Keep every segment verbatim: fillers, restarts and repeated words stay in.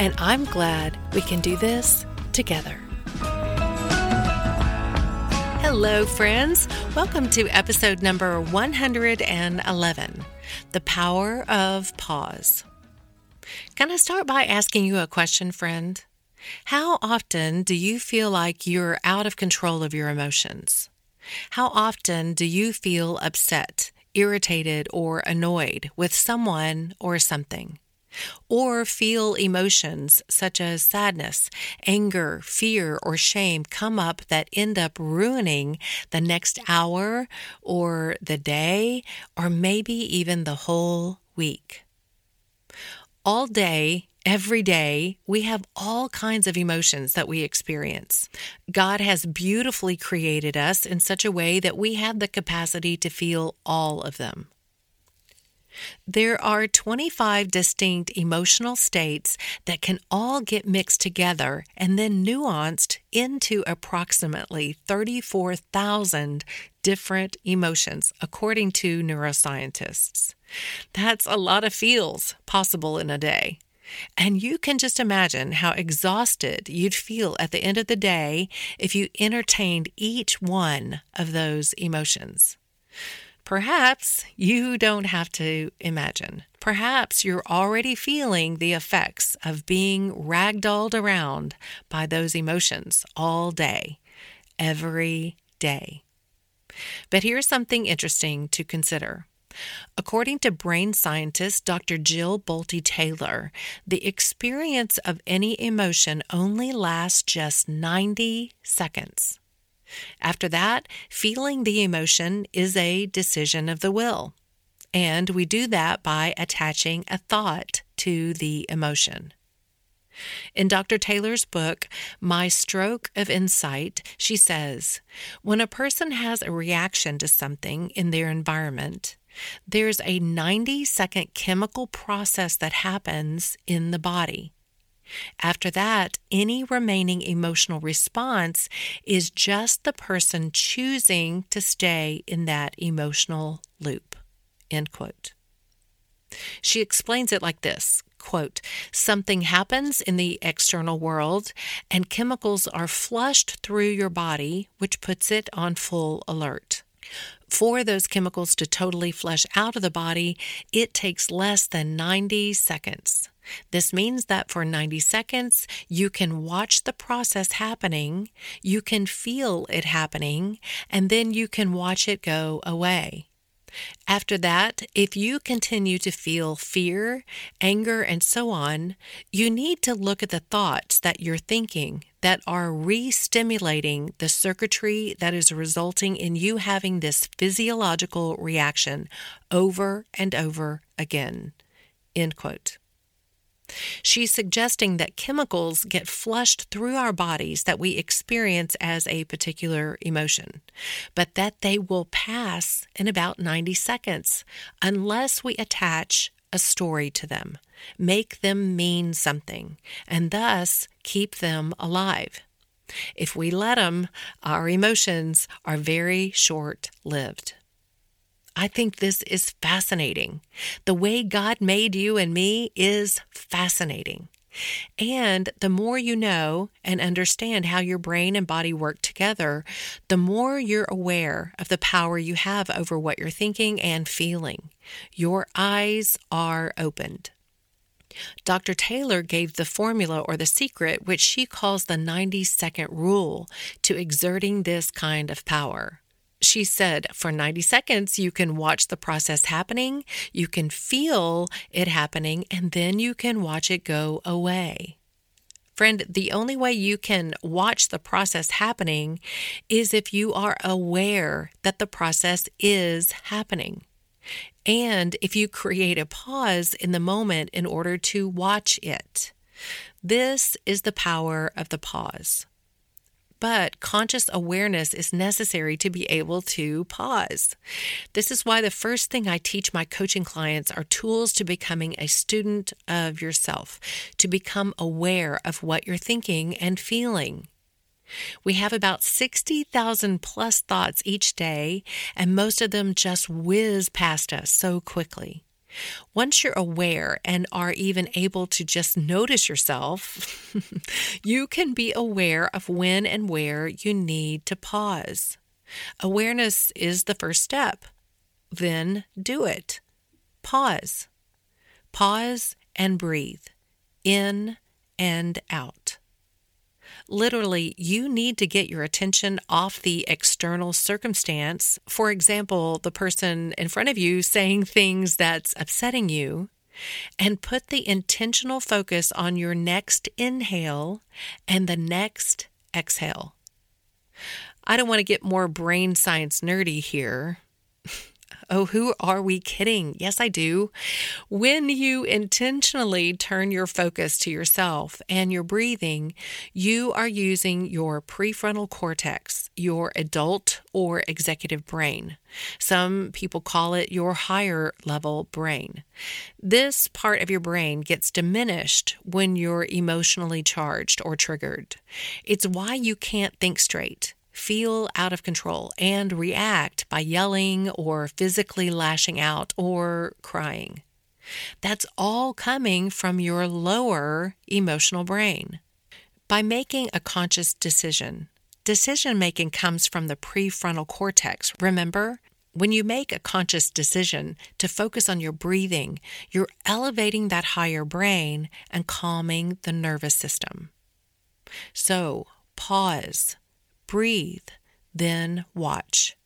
And I'm glad we can do this together. Hello, friends. Welcome to episode number one hundred eleven, The Power of Pause. Can I start by asking you a question, friend? How often do you feel like you're out of control of your emotions? How often do you feel upset, irritated, or annoyed with someone or something? Or feel emotions such as sadness, anger, fear, or shame come up that end up ruining the next hour or the day or maybe even the whole week. All day, every day, we have all kinds of emotions that we experience. God has beautifully created us in such a way that we have the capacity to feel all of them. There are twenty-five distinct emotional states that can all get mixed together and then nuanced into approximately thirty-four thousand different emotions, according to neuroscientists. That's a lot of feels possible in a day. And you can just imagine how exhausted you'd feel at the end of the day if you entertained each one of those emotions. Perhaps you don't have to imagine. Perhaps you're already feeling the effects of being ragdolled around by those emotions all day, every day. But here's something interesting to consider. According to brain scientist Doctor Jill Bolte Taylor, the experience of any emotion only lasts just ninety seconds. After that, feeling the emotion is a decision of the will, and we do that by attaching a thought to the emotion. In Doctor Taylor's book, My Stroke of Insight, she says, when a person has a reaction to something in their environment, there's a ninety-second chemical process that happens in the body. After that, any remaining emotional response is just the person choosing to stay in that emotional loop, end quote. She explains it like this, quote, something happens in the external world and chemicals are flushed through your body, which puts it on full alert. For those chemicals to totally flush out of the body, it takes less than ninety seconds. This means that for ninety seconds, you can watch the process happening, you can feel it happening, and then you can watch it go away. After that, if you continue to feel fear, anger, and so on, you need to look at the thoughts that you're thinking that are re-stimulating the circuitry that is resulting in you having this physiological reaction over and over again, end quote. She's suggesting that chemicals get flushed through our bodies that we experience as a particular emotion, but that they will pass in about ninety seconds unless we attach a story to them. Make them mean something, and thus keep them alive. If we let them, our emotions are very short-lived. I think this is fascinating. The way God made you and me is fascinating. And the more you know and understand how your brain and body work together, the more you're aware of the power you have over what you're thinking and feeling. Your eyes are opened. Doctor Taylor gave the formula or the secret, which she calls the ninety-second rule, to exerting this kind of power. She said, for ninety seconds, you can watch the process happening, you can feel it happening, and then you can watch it go away. Friend, the only way you can watch the process happening is if you are aware that the process is happening. And if you create a pause in the moment in order to watch it. This is the power of the pause. But conscious awareness is necessary to be able to pause. This is why the first thing I teach my coaching clients are tools to becoming a student of yourself, to become aware of what you're thinking and feeling. We have about sixty thousand plus thoughts each day, and most of them just whiz past us so quickly. Once you're aware and are even able to just notice yourself, you can be aware of when and where you need to pause. Awareness is the first step. Then do it. Pause. Pause and breathe. In and out. Literally, you need to get your attention off the external circumstance. For example, the person in front of you saying things that's upsetting you, and put the intentional focus on your next inhale and the next exhale. I don't want to get more brain science nerdy here. Oh, who are we kidding? Yes, I do. When you intentionally turn your focus to yourself and your breathing, you are using your prefrontal cortex, your adult or executive brain. Some people call it your higher level brain. This part of your brain gets diminished when you're emotionally charged or triggered. It's why you can't think straight, feel out of control, and react by yelling or physically lashing out or crying. That's all coming from your lower emotional brain. By making a conscious decision, decision-making comes from the prefrontal cortex. Remember, when you make a conscious decision to focus on your breathing, you're elevating that higher brain and calming the nervous system. So, pause. Breathe, then watch.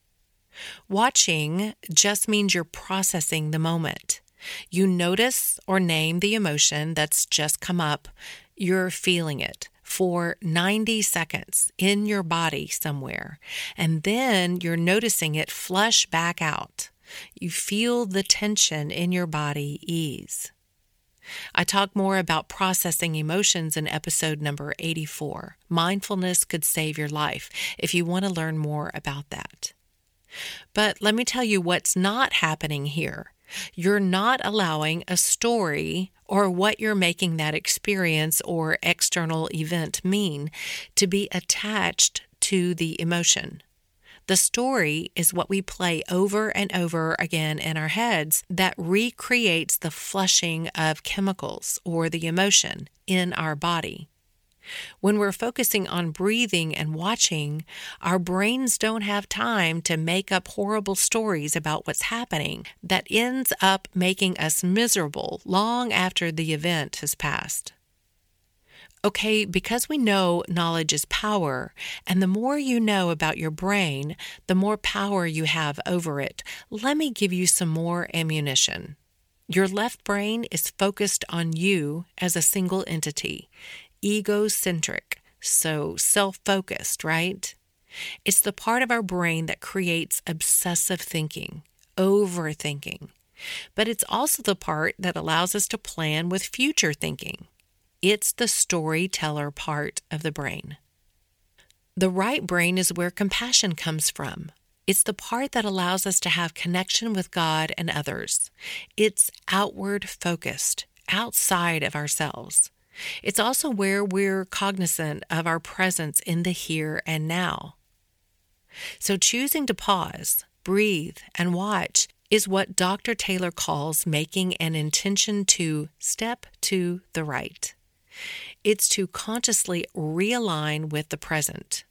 Watching just means you're processing the moment. You notice or name the emotion that's just come up. You're feeling it for ninety seconds in your body somewhere, and then you're noticing it flush back out. You feel the tension in your body ease. I talk more about processing emotions in episode number eighty-four. Mindfulness could save your life, if you want to learn more about that. But let me tell you what's not happening here. You're not allowing a story or what you're making that experience or external event mean to be attached to the emotion. The story is what we play over and over again in our heads that recreates the flushing of chemicals or the emotion in our body. When we're focusing on breathing and watching, our brains don't have time to make up horrible stories about what's happening that ends up making us miserable long after the event has passed. Okay, because we know knowledge is power, and the more you know about your brain, the more power you have over it, let me give you some more ammunition. Your left brain is focused on you as a single entity, egocentric, so self-focused, right? It's the part of our brain that creates obsessive thinking, overthinking, but it's also the part that allows us to plan with future thinking. It's the storyteller part of the brain. The right brain is where compassion comes from. It's the part that allows us to have connection with God and others. It's outward focused, outside of ourselves. It's also where we're cognizant of our presence in the here and now. So choosing to pause, breathe, and watch is what Doctor Taylor calls making an intention to step to the right. It's to consciously realign with the present,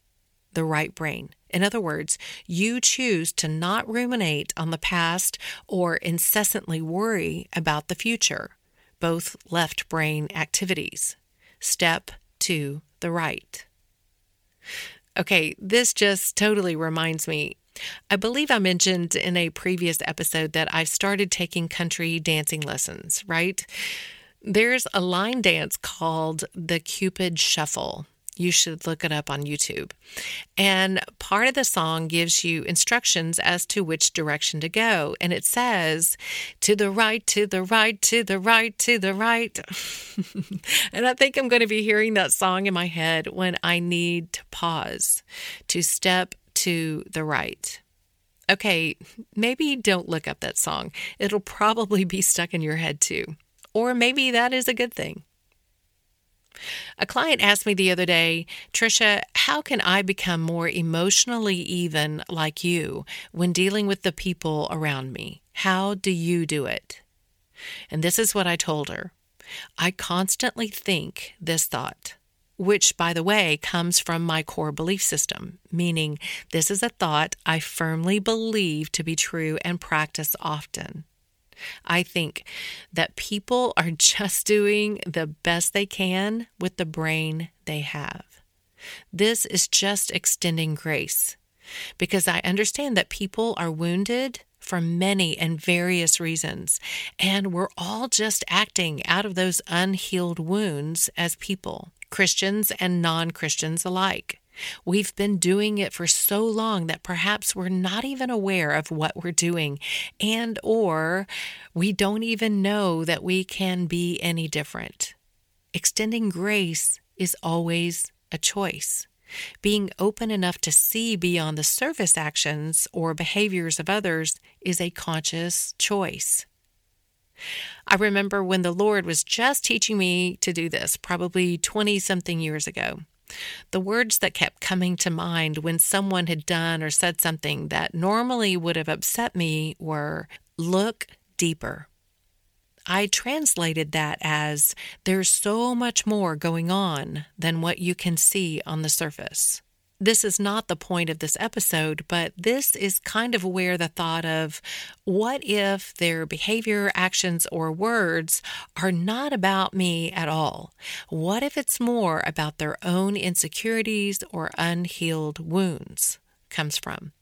the right brain. In other words, you choose to not ruminate on the past or incessantly worry about the future, both left brain activities. Step to the right. Okay, this just totally reminds me. I believe I mentioned in a previous episode that I've started taking country dancing lessons, right? There's a line dance called the Cupid Shuffle. You should look it up on YouTube. And part of the song gives you instructions as to which direction to go. And it says, to the right, to the right, to the right, to the right. And I think I'm going to be hearing that song in my head when I need to pause, to step to the right. Okay, maybe don't look up that song. It'll probably be stuck in your head too. Or maybe that is a good thing. A client asked me the other day, Trisha, how can I become more emotionally even like you when dealing with the people around me? How do you do it? And this is what I told her. I constantly think this thought, which, by the way, comes from my core belief system, meaning this is a thought I firmly believe to be true and practice often. I think that people are just doing the best they can with the brain they have. This is just extending grace, because I understand that people are wounded for many and various reasons, and we're all just acting out of those unhealed wounds as people, Christians and non-Christians alike. We've been doing it for so long that perhaps we're not even aware of what we're doing, and or we don't even know that we can be any different. Extending grace is always a choice. Being open enough to see beyond the surface actions or behaviors of others is a conscious choice. I remember when the Lord was just teaching me to do this, probably twenty-something years ago. The words that kept coming to mind when someone had done or said something that normally would have upset me were, look deeper. I translated that as, there's so much more going on than what you can see on the surface. This is not the point of this episode, but this is kind of where the thought of, what if their behavior, actions, or words are not about me at all? What if it's more about their own insecurities or unhealed wounds comes from?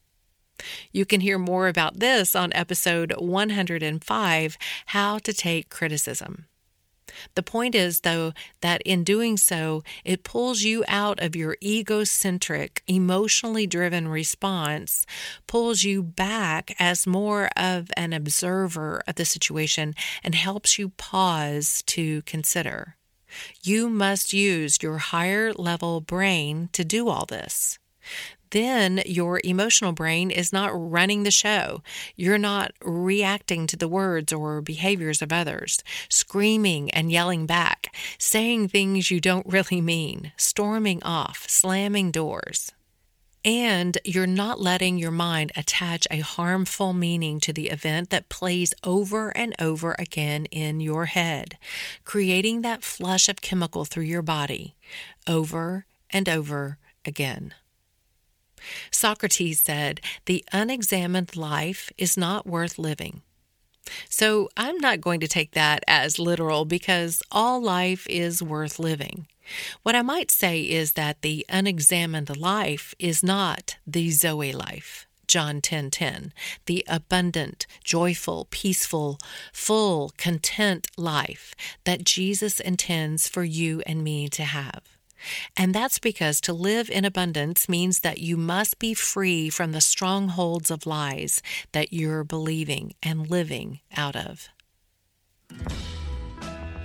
You can hear more about this on episode one hundred five, How to Take Criticism. The point is, though, that in doing so, it pulls you out of your egocentric, emotionally driven response, pulls you back as more of an observer of the situation, and helps you pause to consider. You must use your higher level brain to do all this. Then your emotional brain is not running the show. You're not reacting to the words or behaviors of others, screaming and yelling back, saying things you don't really mean, storming off, slamming doors. And you're not letting your mind attach a harmful meaning to the event that plays over and over again in your head, creating that flush of chemical through your body over and over again. Socrates said, the unexamined life is not worth living. So I'm not going to take that as literal, because all life is worth living. What I might say is that the unexamined life is not the Zoe life, John ten ten, the abundant, joyful, peaceful, full, content life that Jesus intends for you and me to have. And that's because to live in abundance means that you must be free from the strongholds of lies that you're believing and living out of.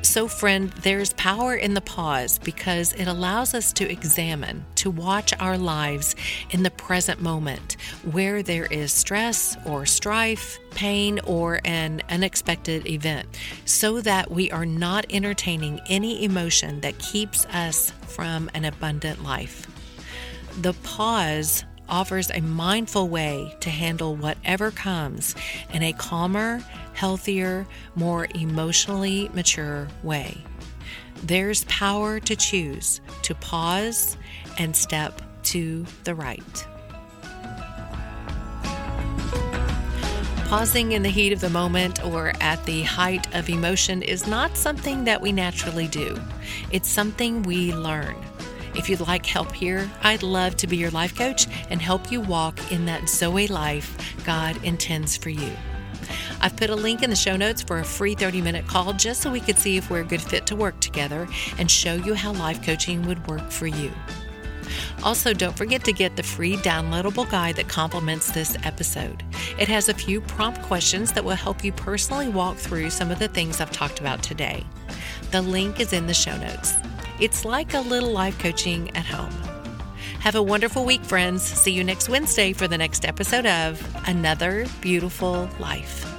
So friend, there's power in the pause because it allows us to examine, to watch our lives in the present moment where there is stress or strife, pain, or an unexpected event, so that we are not entertaining any emotion that keeps us from an abundant life. The pause offers a mindful way to handle whatever comes in a calmer, healthier, more emotionally mature way. There's power to choose, to pause, and step to the right. Pausing in the heat of the moment or at the height of emotion is not something that we naturally do. It's something we learn. If you'd like help here, I'd love to be your life coach and help you walk in that Zoe life God intends for you. I've put a link in the show notes for a free thirty-minute call just so we could see if we're a good fit to work together and show you how life coaching would work for you. Also, don't forget to get the free downloadable guide that complements this episode. It has a few prompt questions that will help you personally walk through some of the things I've talked about today. The link is in the show notes. It's like a little life coaching at home. Have a wonderful week, friends. See you next Wednesday for the next episode of Another Beautiful Life.